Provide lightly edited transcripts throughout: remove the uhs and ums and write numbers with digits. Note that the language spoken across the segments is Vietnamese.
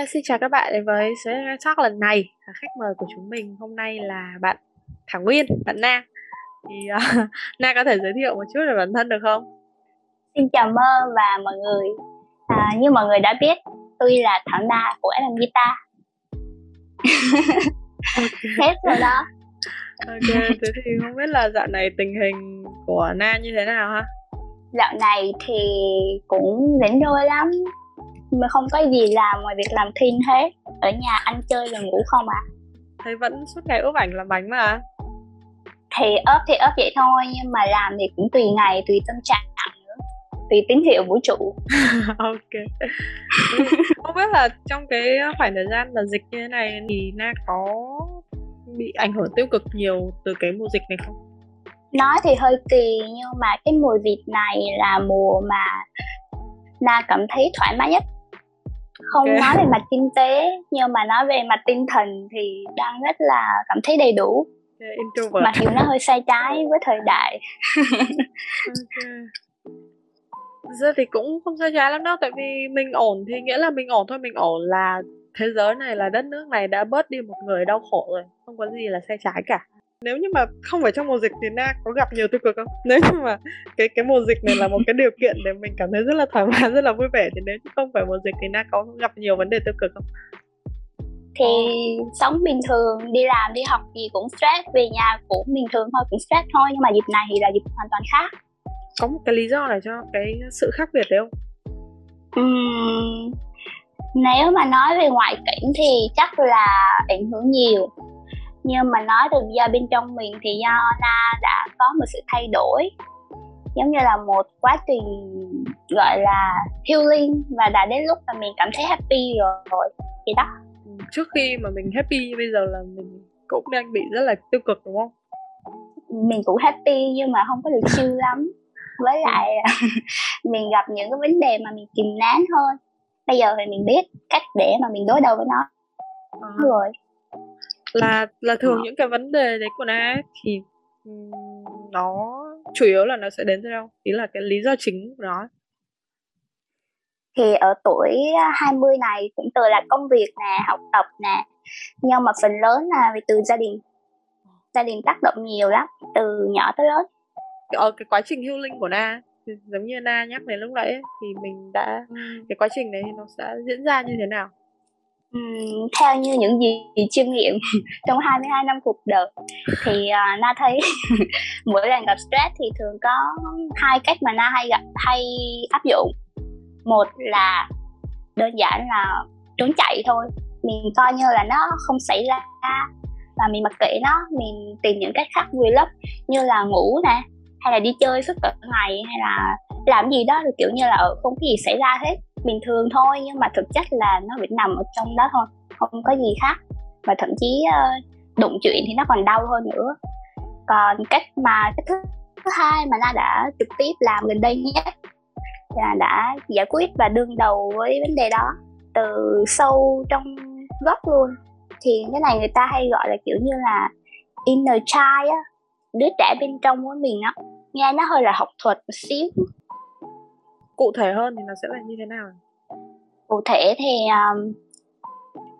Ok, xin chào các bạn đến với số FM Talk lần này. Khách mời của chúng mình hôm nay là bạn Thảo Nguyên, bạn Na. Thì Na có thể giới thiệu một chút về bản thân được không? Xin chào Mơ và mọi người. Như mọi người đã biết, tôi là Thảo Na của FM Guitar. Hết rồi đó. Ok, thế thì không biết là dạo này tình hình của Na như thế nào ha? Dạo này thì cũng rảnh rỗi lắm, mình không có gì làm ngoài việc làm thêm hết. Ở nhà ăn chơi rồi ngủ không ạ? Thấy vẫn suốt ngày ốp ảnh làm bánh mà. Thì ốp vậy thôi, nhưng mà làm thì cũng tùy ngày, tùy tâm trạng nữa, tùy tín hiệu vũ trụ. Ok. Không biết là trong cái khoảng thời gian là dịch như thế này thì Na có bị ảnh hưởng tiêu cực nhiều từ cái mùa dịch này không? Nói thì hơi kỳ, nhưng mà cái mùa dịch này là mùa mà Na cảm thấy thoải mái nhất. Không okay. Nói về mặt kinh tế, nhưng mà nói về mặt tinh thần thì đang rất là cảm thấy đầy đủ. Okay, mặc dù nó hơi sai trái với thời đại. Okay. Giờ thì cũng không sai trái lắm đâu, tại vì mình ổn thì nghĩa là mình ổn thôi. Mình ổn là thế giới này, là đất nước này đã bớt đi một người đau khổ rồi, không có gì là sai trái cả. Nếu như mà không phải trong mùa dịch thì Na có gặp nhiều tiêu cực không? Nếu như mà cái mùa dịch này là một cái điều kiện để mình cảm thấy rất là thoải mái, rất là vui vẻ, thì nếu không phải mùa dịch thì Na có gặp nhiều vấn đề tiêu cực không? Thì sống bình thường, đi làm, đi học gì cũng stress, về nhà cũng bình thường thôi, cũng stress thôi. Nhưng mà dịp này thì là dịp hoàn toàn khác. Có một cái lý do để cho cái sự khác biệt đấy không? Nếu mà nói về ngoại cảnh thì chắc là ảnh hưởng nhiều, nhưng mà nói được do bên trong mình thì do Na đã có một sự thay đổi, giống như là một quá trình gọi là healing, và đã đến lúc mà mình cảm thấy happy rồi thì đó. Trước khi mà mình happy bây giờ là mình cũng đang bị rất là tiêu cực đúng không? Mình cũng happy nhưng mà không có được chill lắm, với lại mình gặp những cái vấn đề mà mình kìm nén hơn. Bây giờ thì mình biết cách để mà mình đối đầu với nó rồi. Là thường những cái vấn đề đấy của Na thì nó chủ yếu là nó sẽ đến từ đâu? Ý là cái lý do chính của nó. Thì ở tuổi 20 này cũng từ là công việc nè, học tập nè, nhưng mà phần lớn là vì từ gia đình. Gia đình tác động nhiều lắm, từ nhỏ tới lớn. Ở cái quá trình healing của Na, giống như Na nhắc đến lúc nãy ấy, thì mình đã cái quá trình đấy nó sẽ diễn ra như thế nào? Theo như những gì chiêm nghiệm trong 22 năm cuộc đời thì Na thấy mỗi lần gặp stress thì thường có hai cách mà Na hay áp dụng. Một là đơn giản là trốn chạy thôi, mình coi như là nó không xảy ra và mình mặc kệ nó, mình tìm những cách khác vui lắm, như là ngủ nè, hay là đi chơi suốt cả ngày, hay là làm gì đó kiểu như là không có gì xảy ra hết, bình thường thôi. Nhưng mà thực chất là nó bị nằm ở trong đó thôi, không có gì khác, và thậm chí đụng chuyện thì nó còn đau hơn nữa. Còn cách mà cái thứ hai mà Na đã trực tiếp làm gần đây nhất là đã giải quyết và đương đầu với vấn đề đó từ sâu trong gốc luôn, thì cái này người ta hay gọi là kiểu như là inner child á, đứa trẻ bên trong của mình á. Nghe nó hơi là học thuật một xíu. Cụ thể hơn thì nó sẽ là như thế nào? Cụ thể thì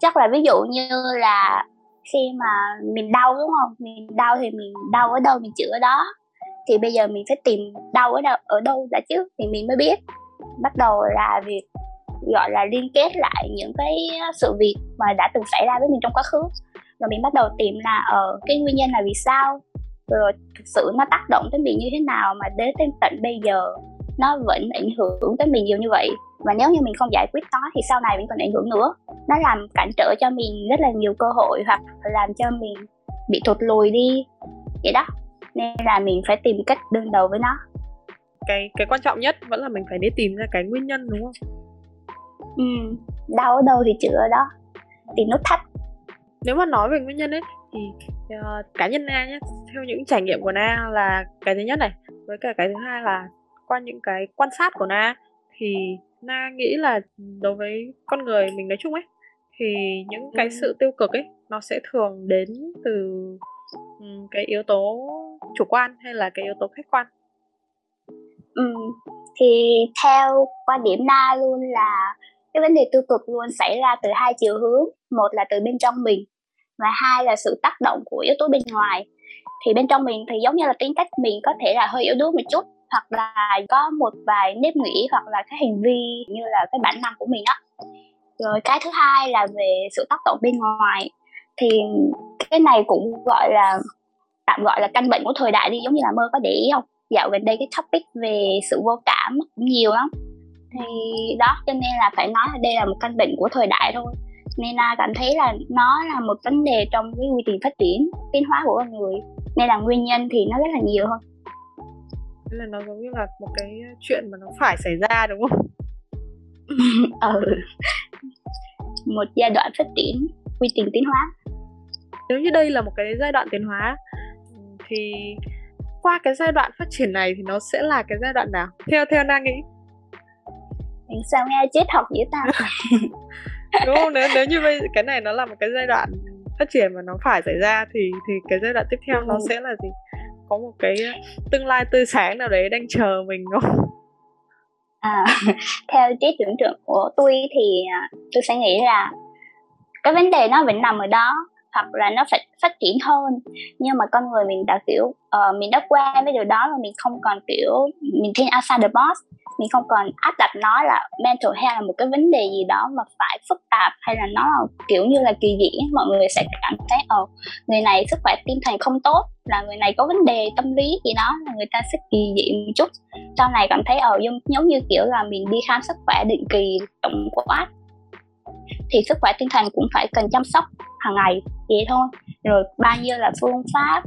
chắc là ví dụ như là khi mà mình đau đúng không? Mình đau thì mình đau ở đâu mình chữa ở đó. Thì bây giờ mình phải tìm đau ở đâu đã chứ, thì mình mới biết. Bắt đầu là việc gọi là liên kết lại những cái sự việc mà đã từng xảy ra với mình trong quá khứ. Rồi mình bắt đầu tìm là cái nguyên nhân là vì sao, rồi thực sự nó tác động tới mình như thế nào mà đến tận bây giờ nó vẫn ảnh hưởng tới mình nhiều như vậy. Và nếu như mình không giải quyết nó thì sau này mình còn ảnh hưởng nữa. Nó làm cản trở cho mình rất là nhiều cơ hội, hoặc làm cho mình bị thụt lùi đi, vậy đó. Nên là mình phải tìm cách đương đầu với nó. Cái quan trọng nhất vẫn là mình phải đi tìm ra cái nguyên nhân đúng không? Đau ở đâu thì chữa ở đó, tìm nút thắt. Nếu mà nói về nguyên nhân ấy thì cá nhân Na nhé, theo những trải nghiệm của Na là cái thứ nhất này, với cả cái thứ hai là qua những cái quan sát của Na, thì Na nghĩ là đối với con người mình nói chung ấy, thì những cái sự tiêu cực ấy nó sẽ thường đến từ cái yếu tố chủ quan hay là cái yếu tố khách quan. Thì theo quan điểm Na luôn là Cái vấn đề tiêu cực luôn xảy ra từ hai chiều hướng. Một là từ bên trong mình, và hai là sự tác động của yếu tố bên ngoài. Thì bên trong mình thì giống như là tính cách mình có thể là hơi yếu đuối một chút, hoặc là có một vài nếp nghĩ hoặc là cái hành vi như là cái bản năng của mình á. Rồi cái thứ hai là về sự tác động bên ngoài. Thì cái này cũng gọi là tạm gọi là căn bệnh của thời đại đi, giống như là Mơ có để ý không? Dạo gần đây cái topic về sự vô cảm cũng nhiều lắm. Thì đó, cho nên là phải nói là đây là một căn bệnh của thời đại thôi. Nên là cảm thấy là nó là một vấn đề trong cái quy trình phát triển, tiến hóa của con người. Nên là nguyên nhân thì nó rất là nhiều thôi. Thế là nó giống như là một cái chuyện mà nó phải xảy ra đúng không? Một giai đoạn phát triển, quy trình tiến hóa. Nếu như đây là một cái giai đoạn tiến hóa thì qua cái giai đoạn phát triển này thì nó sẽ là cái giai đoạn nào? Theo Nang nghĩ. Mình sao nghe triết học dữ ta. Đúng không? Nếu như bây, cái này nó là một cái giai đoạn phát triển mà nó phải xảy ra thì cái giai đoạn tiếp theo nó sẽ là gì? Có một cái tương lai tươi sáng nào đấy đang chờ mình không? Theo trí tưởng tượng của tôi sẽ nghĩ là cái vấn đề nó vẫn nằm ở đó, hoặc là nó phải phát triển hơn, nhưng mà con người mình đã kiểu mình đã quen với điều đó rồi, mình không còn kiểu mình think outside the box, mình không còn áp đặt nó là mental health là một cái vấn đề gì đó mà phải phức tạp hay là nó là kiểu như là kỳ dị. Mọi người sẽ cảm thấy người này sức khỏe tinh thần không tốt, là người này có vấn đề tâm lý gì đó, là người ta sẽ kỳ dị một chút. Sau này cảm thấy giống như kiểu là mình đi khám sức khỏe định kỳ tổng quát, thì sức khỏe tinh thần cũng phải cần chăm sóc hàng ngày vậy thôi. Rồi bao nhiêu là phương pháp,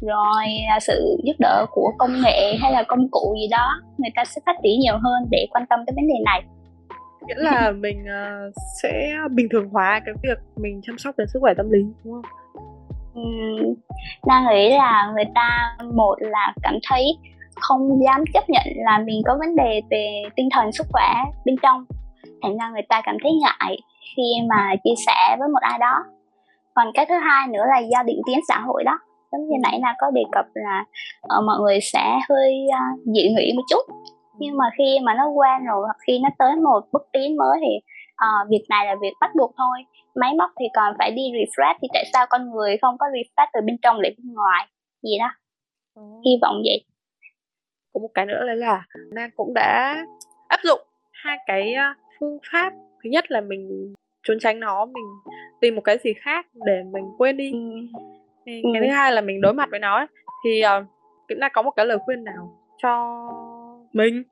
rồi là sự giúp đỡ của công nghệ hay là công cụ gì đó, người ta sẽ phát triển nhiều hơn để quan tâm tới vấn đề này. Nghĩa là mình sẽ bình thường hóa cái việc mình chăm sóc đến sức khỏe tâm lý đúng không? Đang nghĩ là người ta một là cảm thấy không dám chấp nhận là mình có vấn đề về tinh thần sức khỏe bên trong, thành ra người ta cảm thấy ngại khi mà chia sẻ với một ai đó. Còn cái thứ hai nữa là do định kiến xã hội đó, giống như nãy là có đề cập là mọi người sẽ hơi dị nghị một chút, nhưng mà khi mà nó quen rồi hoặc khi nó tới một bước tiến mới thì việc này là việc bắt buộc thôi. Máy móc thì còn phải đi refresh, thì tại sao con người không có refresh từ bên trong lại bên ngoài gì đó. Hy vọng vậy. Có một cái nữa là Nam cũng đã áp dụng hai cái phương pháp. Thứ nhất là mình trốn tránh nó, mình tìm một cái gì khác để mình quên đi. Cái thứ hai là mình đối mặt với nó ấy. Thì cũng đã có một cái lời khuyên nào cho mình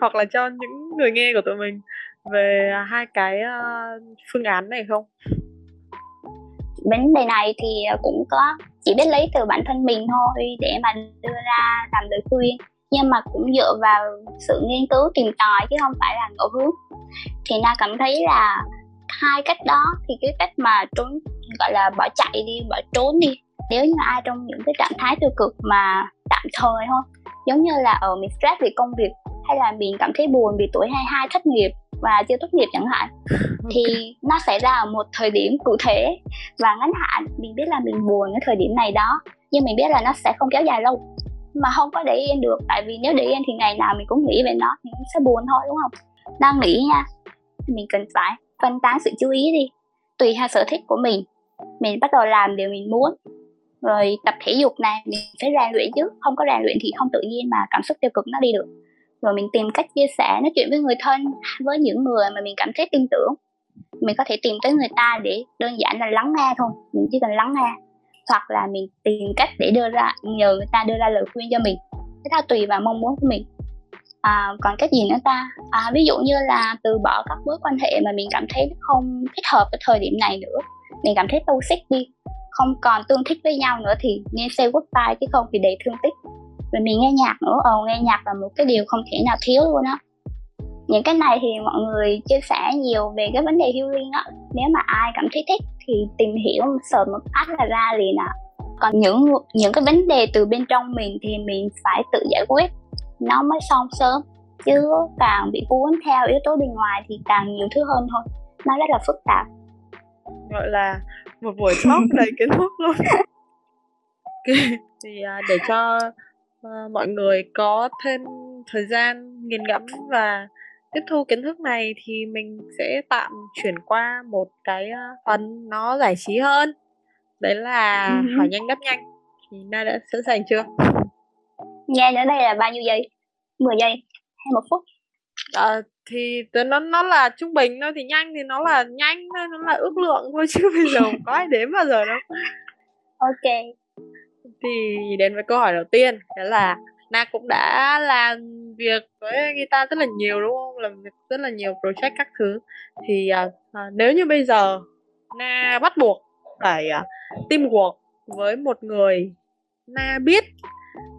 hoặc là cho những người nghe của tụi mình về hai cái phương án này không? Vấn đề này thì cũng có, chỉ biết lấy từ bản thân mình thôi để mà đưa ra làm lời khuyên, nhưng mà cũng dựa vào sự nghiên cứu tìm tòi chứ không phải là ngẫu hứng. Thì Na cảm thấy là hai cách đó, thì cái cách mà trốn gọi là bỏ chạy đi, bỏ trốn đi, nếu như ai trong những cái trạng thái tiêu cực mà tạm thời thôi, giống như là mình stress vì công việc hay là mình cảm thấy buồn vì tuổi 22 thất nghiệp và chưa tốt nghiệp chẳng hạn, thì nó xảy ra ở một thời điểm cụ thể và ngắn hạn. Mình biết là mình buồn cái thời điểm này đó, nhưng mình biết là nó sẽ không kéo dài lâu, mà không có để yên được, tại vì nếu để yên thì ngày nào mình cũng nghĩ về nó, mình cũng sẽ buồn thôi đúng không? Đang nghĩ nha, mình cần phải phân tán sự chú ý đi, tùy theo sở thích của mình bắt đầu làm điều mình muốn. Rồi tập thể dục này, mình phải rèn luyện chứ, không có rèn luyện thì không tự nhiên mà cảm xúc tiêu cực nó đi được. Rồi mình tìm cách chia sẻ, nói chuyện với người thân, với những người mà mình cảm thấy tin tưởng. Mình có thể tìm tới người ta để đơn giản là lắng nghe thôi, mình chỉ cần lắng nghe, hoặc là mình tìm cách để đưa ra, nhờ người ta đưa ra lời khuyên cho mình. Thế theo tùy vào mong muốn của mình. Còn cái gì nữa ta? Ví dụ như là từ bỏ các mối quan hệ mà mình cảm thấy không thích hợp ở thời điểm này nữa, mình cảm thấy toxic đi, không còn tương thích với nhau nữa, thì nên say goodbye chứ không thì để thương tích. Rồi mình nghe nhạc nữa, nghe nhạc là một cái điều không thể nào thiếu luôn á. Những cái này thì mọi người chia sẻ nhiều về cái vấn đề healing á. Nếu mà ai cảm thấy thích thì tìm hiểu, search một phát là ra liền ạ. Còn những cái vấn đề từ bên trong mình thì mình phải tự giải quyết, nó mới xong sớm. Chứ càng bị cuốn theo yếu tố bên ngoài thì càng nhiều thứ hơn thôi, nó rất là phức tạp. Gọi là một buổi talk đầy kiến thức luôn. Okay. Thì để cho mọi người có thêm thời gian nghiền ngẫm và tiếp thu kiến thức này thì mình sẽ tạm chuyển qua một cái phần nó giải trí hơn. Đấy là hỏi nhanh đáp nhanh. Thì Na đã sẵn sàng chưa? Nha, đến đây là bao nhiêu giây? 10 giây hay 1 phút? Thì nó là trung bình thôi, thì nhanh thì nó là nhanh thôi, nó là ước lượng thôi chứ bây giờ không có ai đếm bao giờ đâu. Ok. Thì đến với câu hỏi đầu tiên, đó là Na cũng đã làm việc với guitar rất là nhiều đúng không? Làm việc rất là nhiều project các thứ. Thì nếu như bây giờ Na bắt buộc phải teamwork với một người Na biết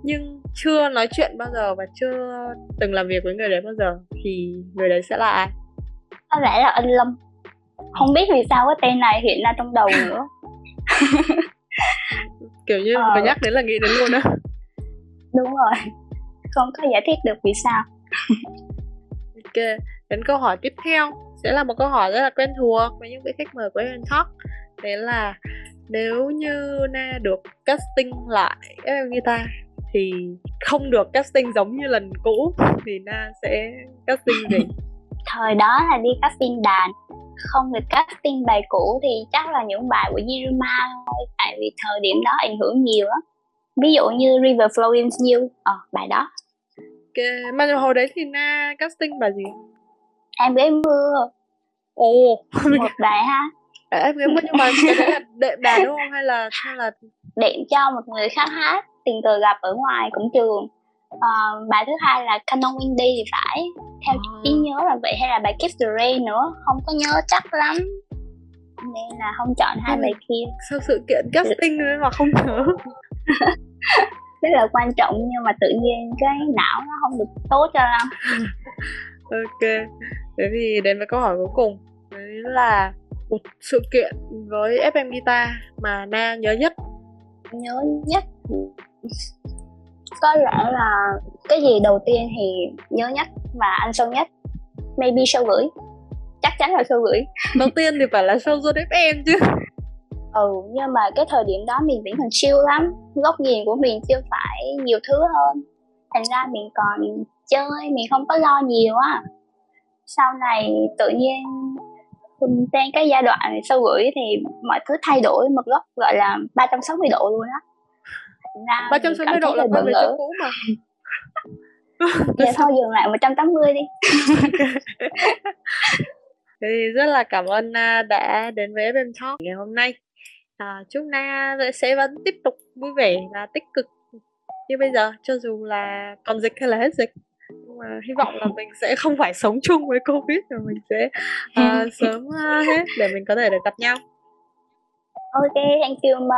nhưng chưa nói chuyện bao giờ và chưa từng làm việc với người đấy bao giờ, thì người đấy sẽ là ai? Có lẽ là anh Lâm. Không biết vì sao cái tên này hiện ra trong đầu nữa. Kiểu như mà nhắc đến là nghĩ đến luôn á. Đúng rồi, không có giải thích được vì sao. Ok, đến câu hỏi tiếp theo sẽ là một câu hỏi rất là quen thuộc với những vị khách mời của FM Talk. Đấy là nếu như Na được casting lại FM Guitar thì không được casting giống như lần cũ thì Na sẽ casting gì? Thời đó là đi casting đàn, không được casting bài cũ thì chắc là những bài của Yiruma thôi. Tại vì thời điểm đó ảnh hưởng nhiều lắm. Ví dụ như River Flowing You, bài đó. Okay. Mà hồi đấy thì Na casting bài gì? Em gái mưa. Ồ, một bài ha. Em gái mưa, nhưng mà cái đấy là đệm đàn đúng không? Hay là đệm cho một người khác hát, tình cờ gặp ở ngoài cổng trường. Bài thứ hai là Canon Indie thì phải, theo trí nhớ là vậy, hay là bài Kiss The Rain nữa, không có nhớ chắc lắm nên là không chọn hai bài kia. Sau sự kiện casting nên mà không nhớ. Rất là quan trọng nhưng mà tự nhiên cái não nó không được tốt cho lắm. Ok, thế thì đến với câu hỏi cuối cùng, đấy là một sự kiện với FM Guitar mà Na nhớ nhất. Nhớ nhất có lẽ là cái gì đầu tiên thì nhớ nhất và anh sâu nhất, maybe show gửi, chắc chắn là show gửi. Đầu tiên thì phải là show Zone FM chứ. Nhưng mà cái thời điểm đó mình vẫn còn chill lắm, góc nhìn của mình chưa phải nhiều thứ hơn, thành ra mình còn chơi, mình không có lo nhiều á. Sau này tự nhiên trên cái giai đoạn show gửi thì mọi thứ thay đổi một góc gọi là 360 độ luôn á. 360 độ là quay về chỗ cũ mà. Vậy thôi dừng lại 180 đi. Thì rất là cảm ơn Na đã đến với FM Talk ngày hôm nay. Chúc Na sẽ vẫn tiếp tục vui vẻ và tích cực như bây giờ, cho dù là còn dịch hay là hết dịch. Nhưng mà hy vọng là mình sẽ không phải sống chung với Covid, rồi mình sẽ sớm hết để mình có thể được gặp nhau. Ok, thank you Ma.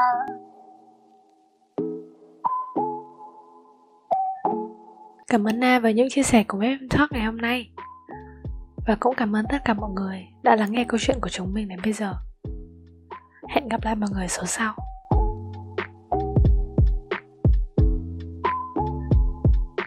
Cảm ơn Na với những chia sẻ của em Talk ngày hôm nay. Và cũng cảm ơn tất cả mọi người đã lắng nghe câu chuyện của chúng mình đến bây giờ. Hẹn gặp lại mọi người số sau.